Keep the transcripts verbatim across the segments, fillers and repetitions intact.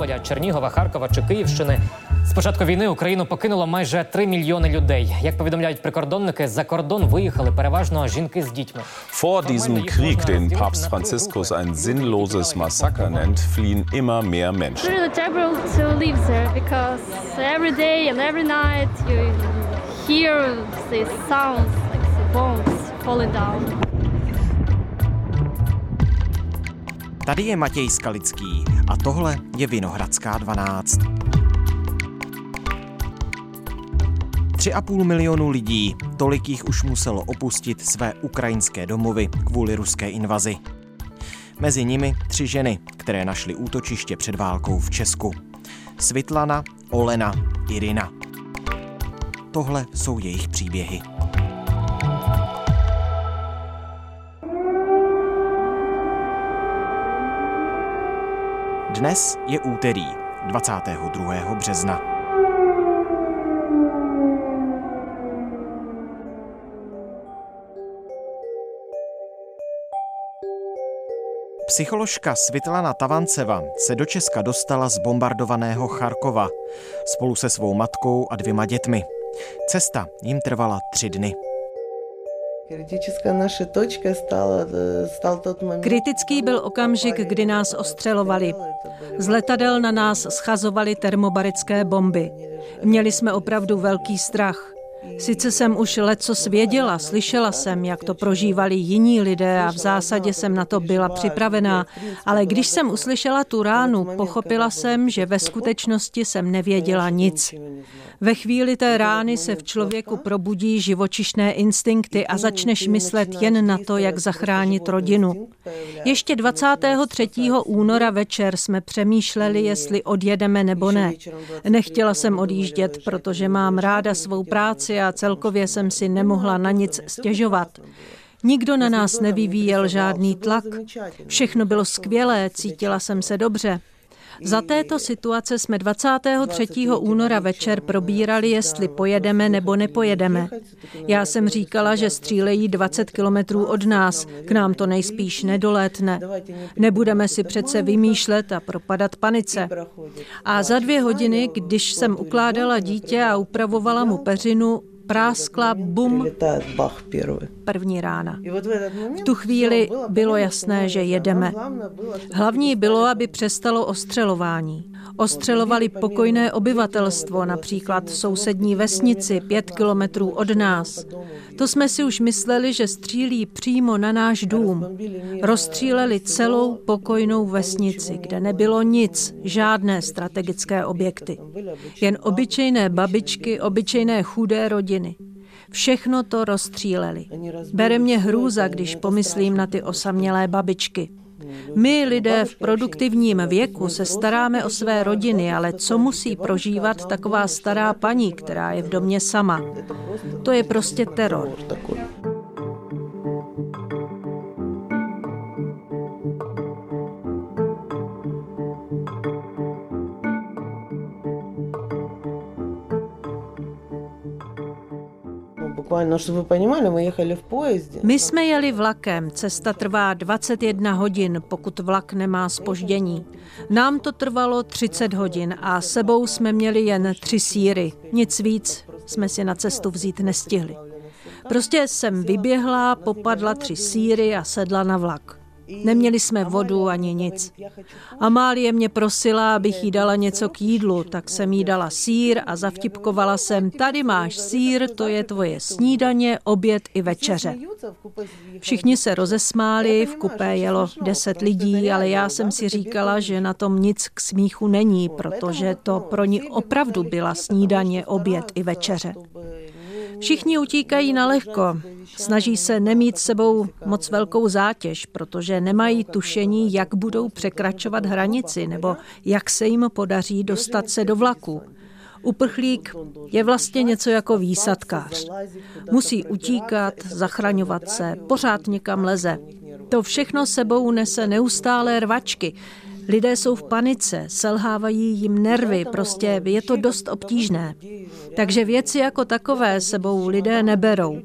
Маріуполя, Чернігова, Харкова чи Київщини. З початку війни Україну покинуло майже три мільйони людей. Як повідомляють прикордонники, за кордон виїхали переважно жінки з дітьми. Vor diesem Krieg, den Papst Franziskus ein sinnloses Massaker nennt, fliehen immer mehr Menschen. It's really terrible to live there because every day and every night you hear these sounds like the bombs falling down. Tady je Matěj Skalický a tohle je Vinohradská dvanáct. tři a půl milionu lidí, tolik jich už muselo opustit své ukrajinské domovy kvůli ruské invazi. Mezi nimi tři ženy, které našly útočiště před válkou v Česku. Svitlana, Olena, Iryna. Tohle jsou jejich příběhy. Dnes je úterý, dvacátého druhého března. Psycholožka Svitlana Tavanceva se do Česka dostala z bombardovaného Charkova spolu se svou matkou a dvěma dětmi. Cesta jim trvala tři dny. Kritický byl okamžik, kdy nás ostřelovali. Z letadel na nás schazovaly termobarické bomby. Měli jsme opravdu velký strach. Sice jsem už lecos věděla, slyšela jsem, jak to prožívali jiní lidé a v zásadě jsem na to byla připravená, ale když jsem uslyšela tu ránu, pochopila jsem, že ve skutečnosti jsem nevěděla nic. Ve chvíli té rány se v člověku probudí živočišné instinkty a začneš myslet jen na to, jak zachránit rodinu. Ještě dvacátého třetího února večer jsme přemýšleli, jestli odjedeme nebo ne. Nechtěla jsem odjíždět, protože mám ráda svou práci a celkově jsem si nemohla na nic stěžovat. Nikdo na nás nevyvíjel žádný tlak. Všechno bylo skvělé, cítila jsem se dobře. Za této situace jsme dvacátého třetího února večer probírali, jestli pojedeme nebo nepojedeme. Já jsem říkala, že střílejí dvacet kilometrů od nás, k nám to nejspíš nedolétne. Nebudeme si přece vymýšlet a propadat panice. A za dvě hodiny, když jsem ukládala dítě a upravovala mu peřinu, práskla bum, první rána. V tu chvíli bylo jasné, že jedeme. Hlavní bylo, aby přestalo ostřelování. Ostřelovali pokojné obyvatelstvo, například v sousední vesnici, pět kilometrů od nás. To jsme si už mysleli, že střílí přímo na náš dům. Rozstříleli celou pokojnou vesnici, kde nebylo nic, žádné strategické objekty. Jen obyčejné babičky, obyčejné chudé rodiny. Všechno to rozstříleli. Bere mě hrůza, když pomyslím na ty osamělé babičky. My, lidé v produktivním věku, se staráme o své rodiny, ale co musí prožívat taková stará paní, která je v domě sama? To je prostě teror. My jsme jeli vlakem, cesta trvá dvacet jedna hodin, pokud vlak nemá zpoždění. Nám to trvalo třicet hodin a sebou jsme měli jen tři sýry, nic víc jsme si na cestu vzít nestihli. Prostě jsem vyběhla, popadla tři sýry a sedla na vlak. Neměli jsme vodu ani nic. Amálie mě prosila, abych jí dala něco k jídlu, tak jsem jí dala sýr a zavtipkovala jsem, tady máš sýr, to je tvoje snídaně, oběd i večeře. Všichni se rozesmáli, v kupé jelo deset lidí, ale já jsem si říkala, že na tom nic k smíchu není, protože to pro ní opravdu byla snídaně, oběd i večeře. Všichni utíkají nalehko, snaží se nemít sebou moc velkou zátěž, protože nemají tušení, jak budou překračovat hranici nebo jak se jim podaří dostat se do vlaku. Uprchlík je vlastně něco jako výsadkář. Musí utíkat, zachraňovat se, pořád někam leze. To všechno sebou nese neustálé rvačky. Lidé jsou v panice, selhávají jim nervy, prostě je to dost obtížné. Takže věci jako takové sebou lidé neberou.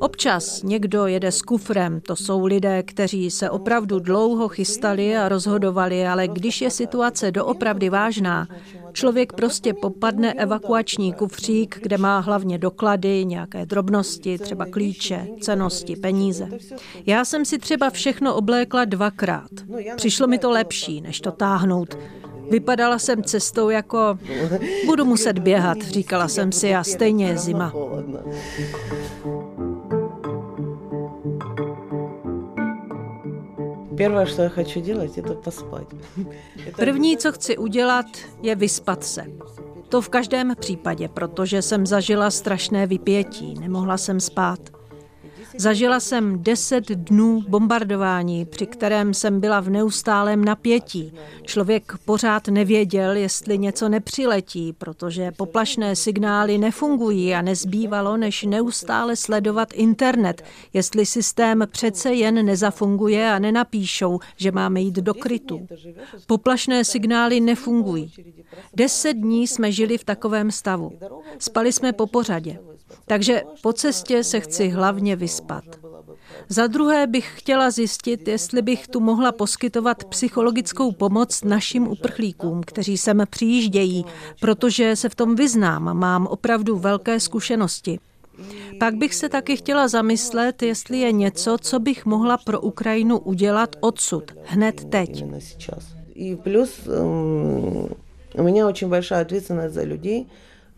Občas někdo jede s kufrem, to jsou lidé, kteří se opravdu dlouho chystali a rozhodovali, ale když je situace doopravdy vážná, člověk prostě popadne evakuační kufřík, kde má hlavně doklady, nějaké drobnosti, třeba klíče, cennosti, peníze. Já jsem si třeba všechno oblékla dvakrát. Přišlo mi to lepší, než to táhnout. Vypadala jsem cestou jako, budu muset běhat, říkala jsem si, a stejně je zima. První, co chci udělat, je vyspat se. To v každém případě, protože jsem zažila strašné vypětí, nemohla jsem spát. Zažila jsem deset dnů bombardování, při kterém jsem byla v neustálém napětí. Člověk pořád nevěděl, jestli něco nepřiletí, protože poplašné signály nefungují a nezbývalo, než neustále sledovat internet, jestli systém přece jen nezafunguje a nenapíšou, že máme jít do krytu. Poplašné signály nefungují. Deset dní jsme žili v takovém stavu. Spali jsme po pořadě. Takže po cestě se chci hlavně vyspat. Za druhé bych chtěla zjistit, jestli bych tu mohla poskytovat psychologickou pomoc našim uprchlíkům, kteří sem přijíždějí, protože se v tom vyznám a mám opravdu velké zkušenosti. Pak bych se taky chtěla zamyslet, jestli je něco, co bych mohla pro Ukrajinu udělat odsud, hned teď. I plus, u mě je velmi velká odpovědnost za lidi.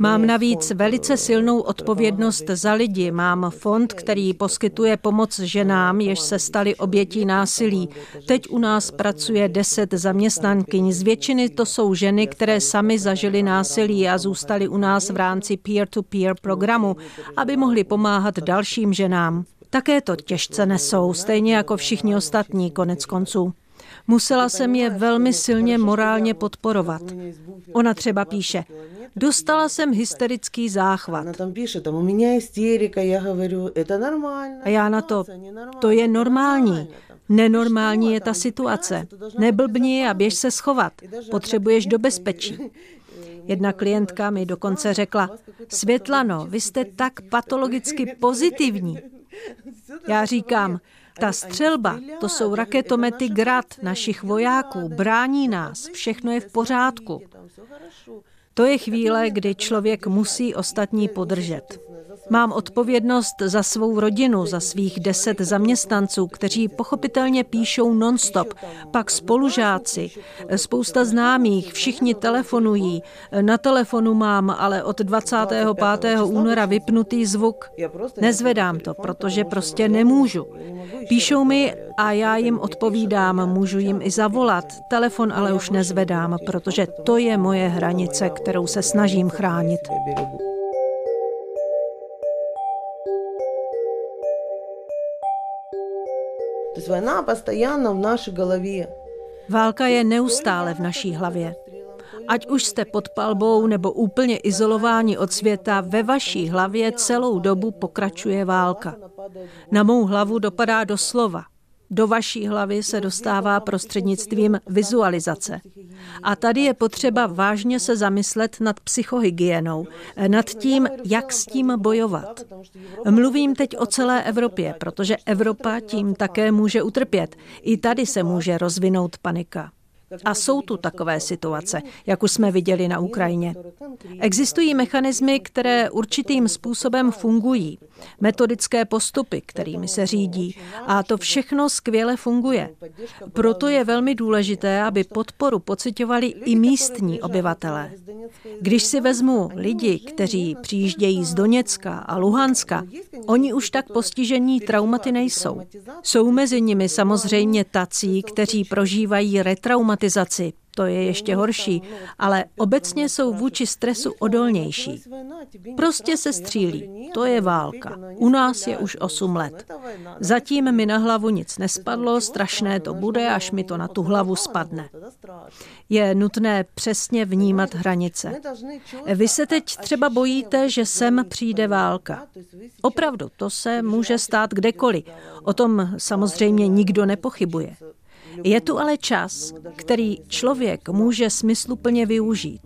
Mám navíc velice silnou odpovědnost za lidi. Mám fond, který poskytuje pomoc ženám, jež se staly obětí násilí. Teď u nás pracuje deset zaměstnankyň. Z většiny to jsou ženy, které samy zažily násilí a zůstaly u nás v rámci peer-to-peer programu, aby mohly pomáhat dalším ženám. Také to těžce nesou, stejně jako všichni ostatní konec konců. Musela jsem je velmi silně morálně podporovat. Ona třeba píše, dostala jsem hysterický záchvat. A já na to, to je normální. Nenormální je ta situace. Neblbni a běž se schovat. Potřebuješ do bezpečí. Jedna klientka mi dokonce řekla, Světlano, vy jste tak patologicky pozitivní. Já říkám, ta střelba, to jsou raketomety Grad našich vojáků, brání nás, všechno je v pořádku. To je chvíle, kdy člověk musí ostatní podržet. Mám odpovědnost za svou rodinu, za svých deset zaměstnanců, kteří pochopitelně píšou non-stop, pak spolužáci, spousta známých, všichni telefonují. Na telefonu mám ale od dvacátého pátého února vypnutý zvuk. Nezvedám to, protože prostě nemůžu. Píšou mi a já jim odpovídám, můžu jim i zavolat. Telefon ale už nezvedám, protože to je moje hranice, kterou se snažím chránit. Válka je neustále v naší hlavě. Ať už jste pod palbou nebo úplně izolováni od světa, ve vaší hlavě celou dobu pokračuje válka. Na mou hlavu dopadá doslova. Do vaší hlavy se dostává prostřednictvím vizualizace. A tady je potřeba vážně se zamyslet nad psychohygienou, nad tím, jak s tím bojovat. Mluvím teď o celé Evropě, protože Evropa tím také může utrpět. I tady se může rozvinout panika. A jsou tu takové situace, jak už jsme viděli na Ukrajině. Existují mechanismy, které určitým způsobem fungují, metodické postupy, kterými se řídí, a to všechno skvěle funguje. Proto je velmi důležité, aby podporu pociťovali i místní obyvatelé. Když si vezmu lidi, kteří přijíždějí z Doněcka a Luhanska, oni už tak postižení traumaty nejsou. Jsou mezi nimi samozřejmě tací, kteří prožívají retraumatizaci. To je ještě horší, ale obecně jsou vůči stresu odolnější. Prostě se střílí, to je válka. U nás je už osm let. Zatím mi na hlavu nic nespadlo, strašné to bude, až mi to na tu hlavu spadne. Je nutné přesně vnímat hranice. Vy se teď třeba bojíte, že sem přijde válka. Opravdu, to se může stát kdekoliv. O tom samozřejmě nikdo nepochybuje. Je tu ale čas, který člověk může smysluplně využít.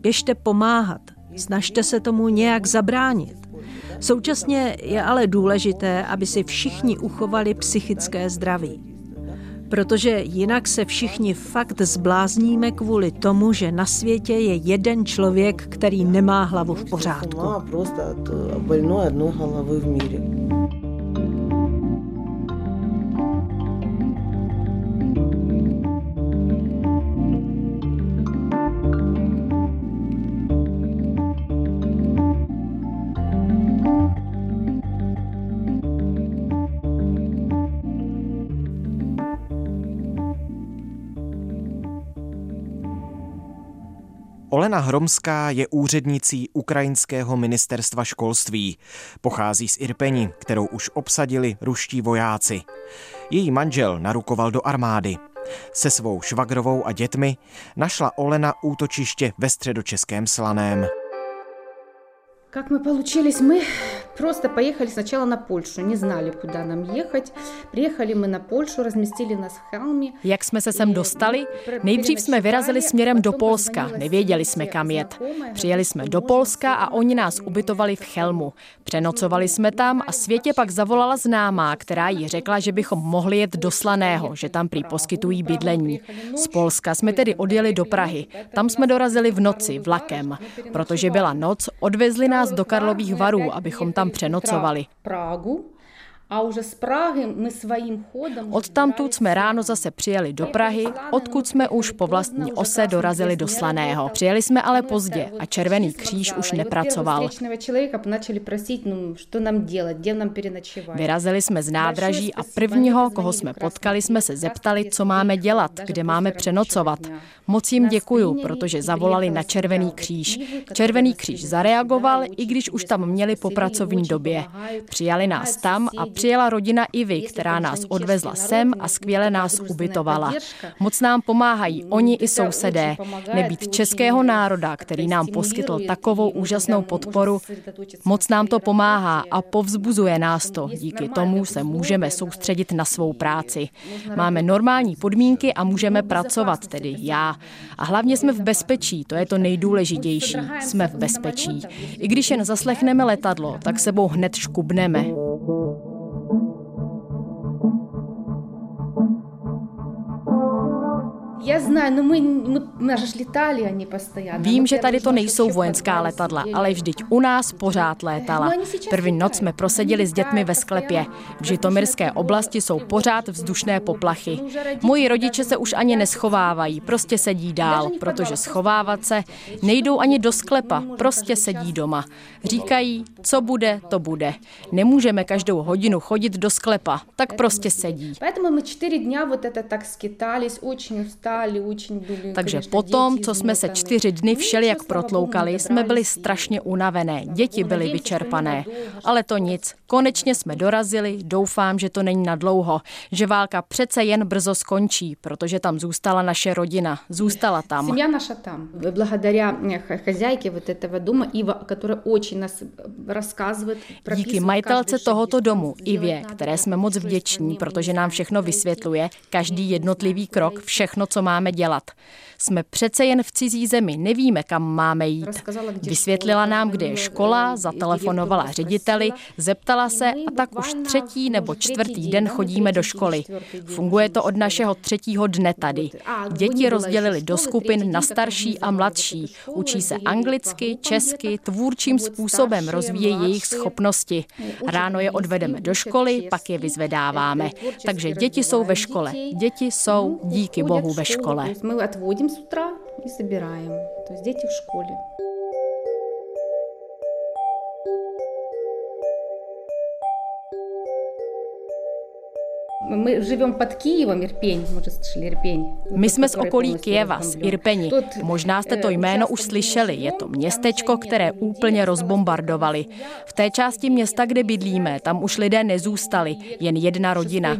Běžte pomáhat, snažte se tomu nějak zabránit. Současně je ale důležité, aby si všichni uchovali psychické zdraví. Protože jinak se všichni fakt zblázníme kvůli tomu, že na světě je jeden člověk, který nemá hlavu v pořádku. Olena Hromská je úřednicí ukrajinského ministerstva školství. Pochází z Irpeni, kterou už obsadili ruští vojáci. Její manžel narukoval do armády. Se svou švagrovou a dětmi našla Olena útočiště ve středočeském Slaném. Как мы получились? Мы просто поехали сначала на Польшу, не знали, куда нам ехать. Приехали мы на Польшу, разместили нас в холме. Jak jsme se sem dostali? Nejdřív jsme vyrazili směrem do Polska, nevěděli jsme, kam jet. Přijeli jsme do Polska a oni nás ubytovali v Chelmu. Přenocovali jsme tam a Světě pak zavolala známá, která jí řekla, že bychom mohli jet do Slaného, že tam prý poskytují bydlení. Z Polska jsme tedy odjeli do Prahy. Tam jsme dorazili v noci vlakem. Protože byla noc, odvezli nás do Karlových Varů, abychom tam přenocovali. Odtamtud jsme ráno zase přijeli do Prahy, odkud jsme už po vlastní ose dorazili do Slaného. Přijeli jsme ale pozdě a Červený kříž už nepracoval. Vyrazili jsme z nádraží a prvního, koho jsme potkali, jsme se zeptali, co máme dělat, kde máme přenocovat. Moc jim děkuju, protože zavolali na Červený kříž. Červený kříž zareagoval, i když už tam měli po pracovní době. Přijali nás tam a přijela rodina Ivy, která nás odvezla sem a skvěle nás ubytovala. Moc nám pomáhají oni i sousedé. Nebýt českého národa, který nám poskytl takovou úžasnou podporu, moc nám to pomáhá a povzbuzuje nás to. Díky tomu se můžeme soustředit na svou práci. Máme normální podmínky a můžeme pracovat, tedy já. A hlavně jsme v bezpečí, to je to nejdůležitější. Jsme v bezpečí. I když jen zaslechneme letadlo, tak sebou hned škubneme. Vím, že tady to nejsou vojenská letadla, ale vždyť u nás pořád létala. První noc jsme proseděli s dětmi ve sklepě. V Žitomirské oblasti jsou pořád vzdušné poplachy. Moji rodiče se už ani neschovávají, prostě sedí dál, protože schovávat se nejdou ani do sklepa, prostě sedí doma. Říkají, co bude, to bude. Nemůžeme každou hodinu chodit do sklepa, tak prostě sedí. Takže potom, co jsme se čtyři dny všelijak protloukali, jsme byli strašně unavené, děti byly vyčerpané. Ale to nic, konečně jsme dorazili, doufám, že to není nadlouho, že válka přece jen brzo skončí, protože tam zůstala naše rodina, zůstala tam. Семья наша там. Благодаря хозяйке вот этого дома, Ива, которая очень нас рассказывает. Díky majitelce tohoto domu, Ivě, které jsme moc vděční, protože nám všechno vysvětluje, každý jednotlivý krok, všechno, co máme dělat. Jsme přece jen v cizí zemi, nevíme, kam máme jít. Vysvětlila nám, kde je škola, zatelefonovala řediteli, zeptala se a tak už třetí nebo čtvrtý den chodíme do školy. Funguje to od našeho třetího dne tady. Děti rozdělili do skupin na starší a mladší. Učí se anglicky, česky, tvůrčím způsobem rozvíjejí jejich schopnosti. Ráno je odvedeme do školy, pak je vyzvedáváme. Takže děti jsou ve škole. Děti jsou díky Bohu ve škole. My odvodím z utra i zabíráme. To je děti v škole. My jsme z okolí Kyjeva, z Irpeni. Možná jste to jméno už slyšeli. Je to městečko, které úplně rozbombardovali. V té části města, kde bydlíme, tam už lidé nezůstali, jen jedna rodina.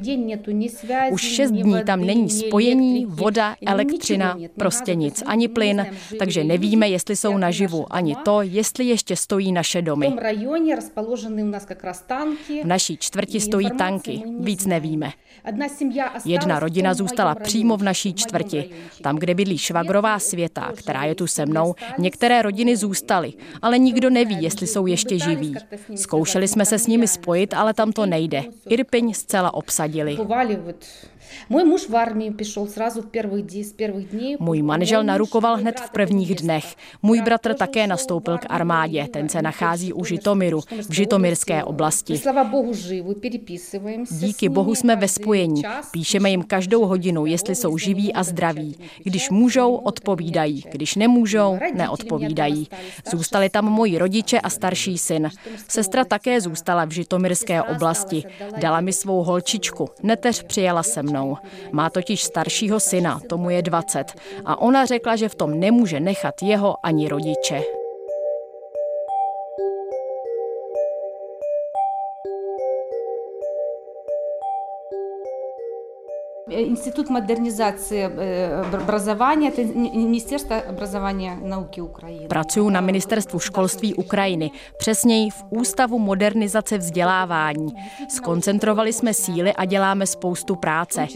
Už šest dní tam není spojení, voda, elektřina, prostě nic, ani plyn, takže nevíme, jestli jsou naživu, ani to, jestli ještě stojí naše domy. V naší čtvrti stojí tanky, víc nevíme. bydlíme. Jedna rodina zůstala přímo v naší čtvrti. Tam, kde bydlí švagrová Světa, která je tu se mnou, některé rodiny zůstaly, ale nikdo neví, jestli jsou ještě živí. Zkoušeli jsme se s nimi spojit, ale tam to nejde. Irpiň zcela obsadili. Můj muž v armii přišel zrazu v prvních dní, z prvních dní. Můj manžel narukoval hned v prvních dnech. Můj bratr také nastoupil k armádě, ten se nachází u Žitomiru, v Žitomírské oblasti. Díky Bohu jsme ve spojení. Píšeme jim každou hodinu, jestli jsou živí a zdraví. Když můžou, odpovídají. Když nemůžou, neodpovídají. Zůstali tam moji rodiče a starší syn. Sestra také zůstala v Žitomírské oblasti. Dala mi svou holčičku. Neteř přijela se mnou. Má totiž staršího syna, tomu je dvacet. A ona řekla, že v tom nemůže nechat jeho ani rodiče. Institut modernizace vzdělávání, to je Ministerstvo vzdělávání a nauky Ukrajiny. Pracuji na Ministerstvu školství Ukrajiny, přesněji v Ústavu modernizace vzdělávání. Skoncentrovali jsme síly a děláme spoustu práce.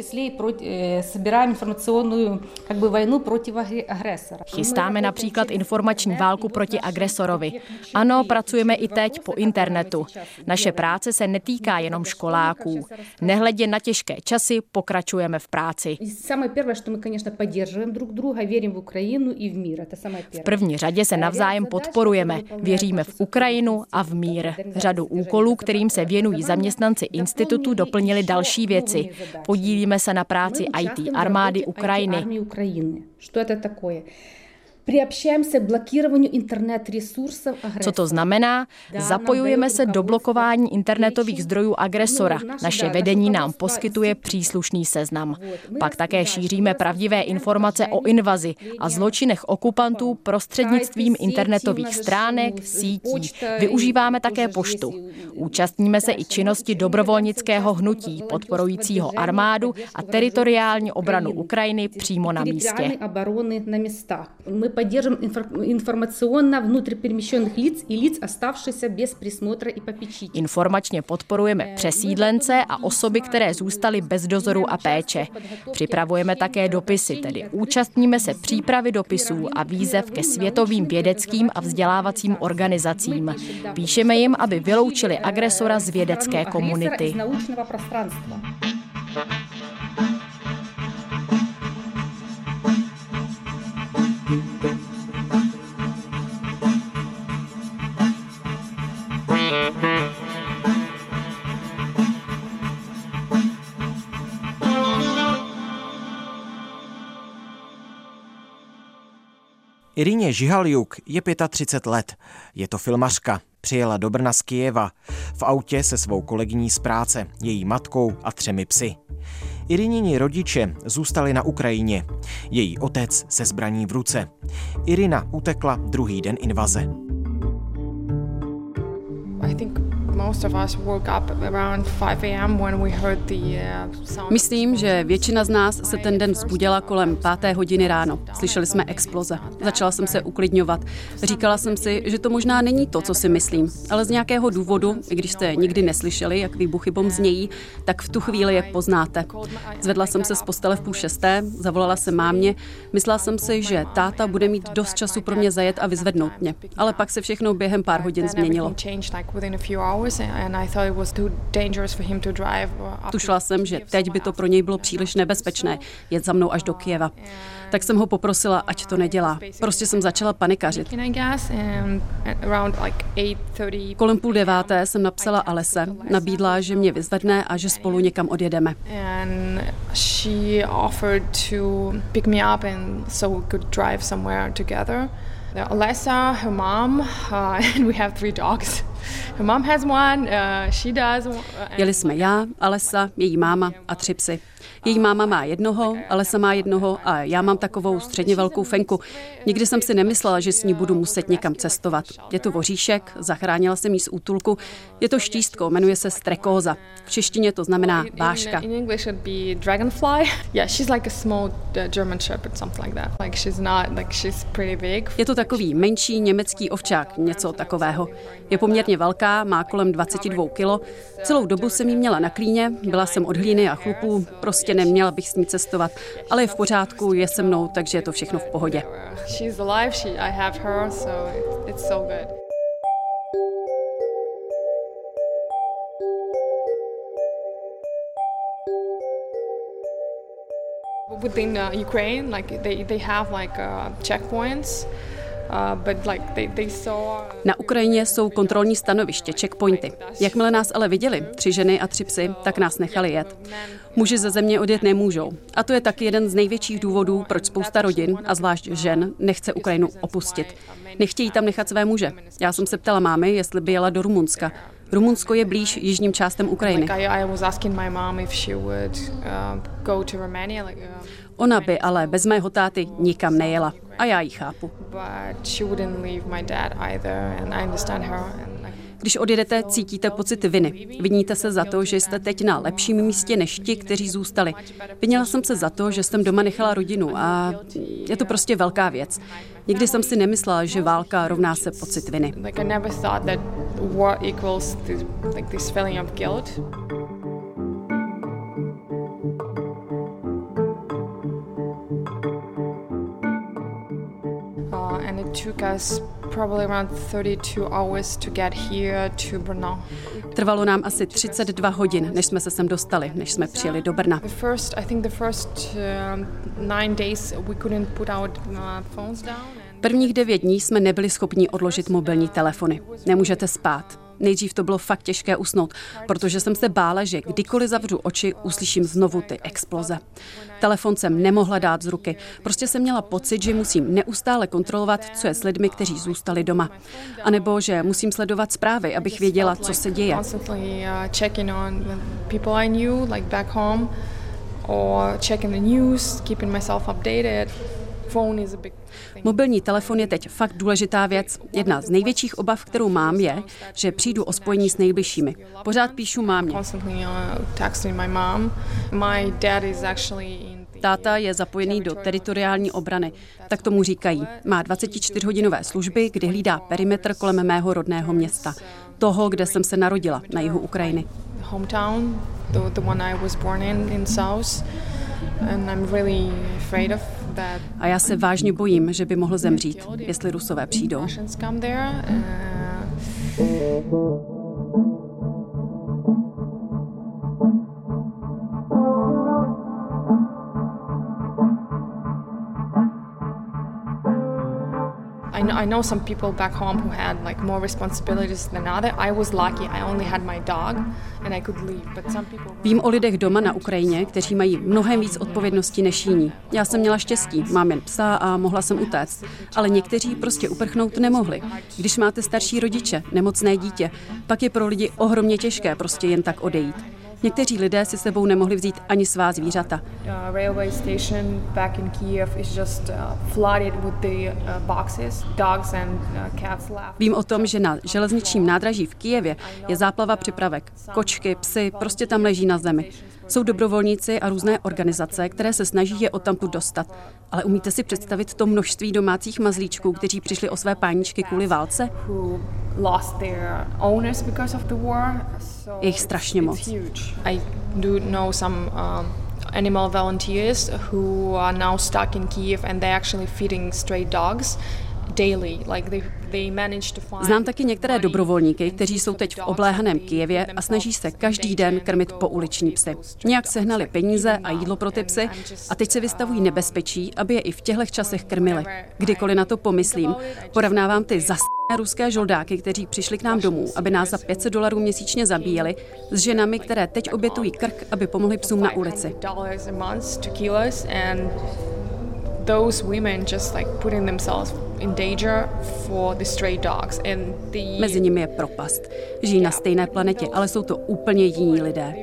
Sbíráme informační válku proti agresoru. Chystáme například informační válku proti agresorovi. Ano, pracujeme i teď po internetu. Naše práce se netýká jenom školáků. Nehledě na těžké časy, pokračujeme v práci. V první řadě se navzájem podporujeme, věříme v Ukrajinu a v mír. Řadu úkolů, kterým se věnují zaměstnanci institutu, doplnili další věci. Podílíme se na práci í té armády Ukrajiny. Co to znamená? Zapojujeme se do blokování internetových zdrojů agresora. Naše vedení nám poskytuje příslušný seznam. Pak také šíříme pravdivé informace o invazi a zločinech okupantů prostřednictvím internetových stránek, sítí. Využíváme také poštu. Účastníme se i činnosti dobrovolnického hnutí podporujícího armádu a teritoriální obranu Ukrajiny přímo na místě. Поддержим информационно внутрипемещенных лиц и лиц, оставшихся без присмотра и попечителя. Informačně podporujeme přesídlence a osoby, které zůstaly bez dozoru a péče. Připravujeme také dopisy, tedy účastníme se přípravy dopisů a výzev ke světovým vědeckým a vzdělávacím organizacím. Píšeme jim, aby vyloučili agresora z vědecké komunity. Iryně Žaljuk je třicet pět let. Je to filmařka. Přijela do Brna z Kyjeva. V autě se svou kolegyní z práce, její matkou a třemi psy. Iryněni rodiče zůstali na Ukrajině. Její otec se zbraní v ruce. Iryna utekla druhý den invaze. Myslím, že většina z nás se ten den vzbudila kolem páté hodiny ráno. Slyšeli jsme exploze. Začala jsem se uklidňovat. Říkala jsem si, že to možná není to, co si myslím. Ale z nějakého důvodu, i když jste nikdy neslyšeli, jak výbuchy bomb znějí, tak v tu chvíli je poznáte. Zvedla jsem se z postele v půl šesté, zavolala jsem mámě. Myslela jsem si, že táta bude mít dost času pro mě zajet a vyzvednout mě. Ale pak se všechno během pár hodin změnilo. Tušila jsem, že teď by to pro něj bylo příliš nebezpečné jet za mnou až do Kyjeva. Tak jsem ho poprosila, ať to nedělá. Prostě jsem začala panikařit. Kolem půl deváté jsem napsala Alese, nabídla, že mě vyzvedne a že spolu někam odjedeme. Alesa, her mom, uh, and we have three dogs. Her mom has one, uh, she does. Uh, Jeli jsme já, Alesa, její máma a tři psy. Její máma má jednoho, Alesa má jednoho a já mám takovou středně velkou fenku. Nikdy jsem si nemyslela, že s ní budu muset někam cestovat. Je to voříšek, zachránila jsem ji z útulku. Je to štístko, jmenuje se Strekóza. V češtině to znamená váška. In English it be dragonfly. Yeah, she's like a small German shepherd, something like that. Like she's not like she's pretty big. Je to takový menší německý ovčák, něco takového. Je poměrně velká, má kolem dvacet dva kilo. Celou dobu jsem jí měla na klíně, byla jsem od hlíny a chlupů, prostě neměla bych s ní cestovat. Ale je v pořádku, je se mnou, takže je to všechno v pohodě. Within uh, Ukraine, like they they have like uh, checkpoints, uh, but like they they saw. Na Ukrajině jsou kontrolní stanoviště, checkpointy. Jakmile nás ale viděli, tři ženy a tři psy, tak nás nechali jet. Muži ze země odjet nemůžou. A to je taky jeden z největších důvodů, proč spousta rodin, a zvlášť žen, nechce Ukrajinu opustit. Nechtějí tam nechat své muže. Já jsem se ptala mámy, jestli by jela do Rumunska. Rumunsko je blíž jižním částem Ukrajiny. Ona by ale bez mého táty nikam nejela. A já ji chápu. Když odjedete, cítíte pocit viny. Viníte se za to, že jste teď na lepším místě než ti, kteří zůstali. Vinila jsem se za to, že jsem doma nechala rodinu a je to prostě velká věc. Nikdy jsem si nemyslela, že válka rovná se pocit viny. Trvalo nám asi třicet dva hodin, než jsme se sem dostali, než jsme přijeli do Brna. Prvních devět dní jsme nebyli schopni odložit mobilní telefony. Nemůžete spát. Nejdřív to bylo fakt těžké usnout, protože jsem se bála, že kdykoliv zavřu oči, uslyším znovu ty exploze. Telefon jsem nemohla dát z ruky. Prostě jsem měla pocit, že musím neustále kontrolovat, co je s lidmi, kteří zůstali doma. A nebo že musím sledovat zprávy, abych věděla, co se děje. Mobilní telefon je teď fakt důležitá věc. Jedna z největších obav, kterou mám, je, že přijdu o spojení s nejbližšími. Pořád píšu mámě. Táta je zapojený do teritoriální obrany, tak tomu říkají. Má dvacetičtyřhodinové služby, kdy hlídá perimetr kolem mého rodného města. Toho, kde jsem se narodila, na jihu Ukrajiny. A já se vážně bojím, že by mohl zemřít, jestli Rusové přijdou. I know some people back home who had like more responsibilities than others. I was lucky. I only had my dog and I could leave. But some people... Vím o lidech doma na Ukrajině, kteří mají mnohem víc odpovědností než jiní. Já jsem měla štěstí, mám jen psa a mohla jsem utéct, ale někteří prostě uprchnout nemohli. Když máte starší rodiče, nemocné dítě, pak je pro lidi ohromně těžké prostě jen tak odejít. Někteří lidé si sebou nemohli vzít ani svá zvířata. Vím o tom, že na železničním nádraží v Kyjevě je záplava připravek. Kočky, psy, prostě tam leží na zemi. Jsou dobrovolníci a různé organizace, které se snaží je odtamtud dostat. Ale umíte si představit to množství domácích mazlíčků, kteří přišli o své páničky kvůli válce? Je jich strašně moc. Animal volunteers who are now stuck in Kyiv and they actually feeding stray dogs daily. Like they they manage to find. Znám taky některé dobrovolníky, kteří jsou teď v obléhaném Kyjevě a snaží se každý den krmit pouliční psy. Nějak sehnali peníze a jídlo pro ty psy a teď se vystavují nebezpečí, aby je i v těchto časech krmili. Kdykoliv na to pomyslím, porovnávám ty zas ruské žoldáky, kteří přišli k nám domů, aby nás za pět set dolarů měsíčně zabíjeli, s ženami, které teď obětují krk, aby pomohly psům na ulici. Mezi nimi je propast. Žijí na stejné planetě, ale jsou to úplně jiní lidé.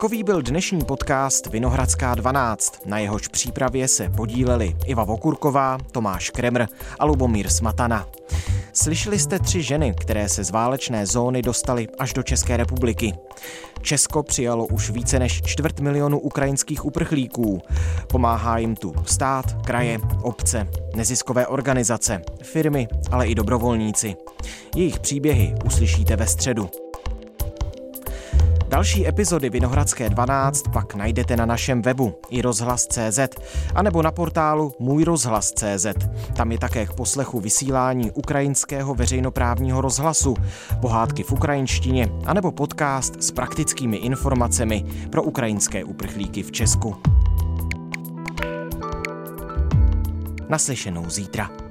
Takový byl dnešní podcast Vinohradská dvanáct, na jehož přípravě se podíleli Iva Vokurková, Tomáš Kremr a Lubomír Smatana. Slyšeli jste tři ženy, které se z válečné zóny dostaly až do České republiky. Česko přijalo už více než čtvrt milionu ukrajinských uprchlíků. Pomáhá jim tu stát, kraje, obce, neziskové organizace, firmy, ale i dobrovolníci. Jejich příběhy uslyšíte ve středu. Další epizody Vinohradské dvanáct pak najdete na našem webu i rozhlas tečka cé zet anebo na portálu můj rozhlas tečka cé zet. Tam je také k poslechu vysílání ukrajinského veřejnoprávního rozhlasu, pohádky v ukrajinštině anebo podcast s praktickými informacemi pro ukrajinské uprchlíky v Česku. Naslyšenou zítra.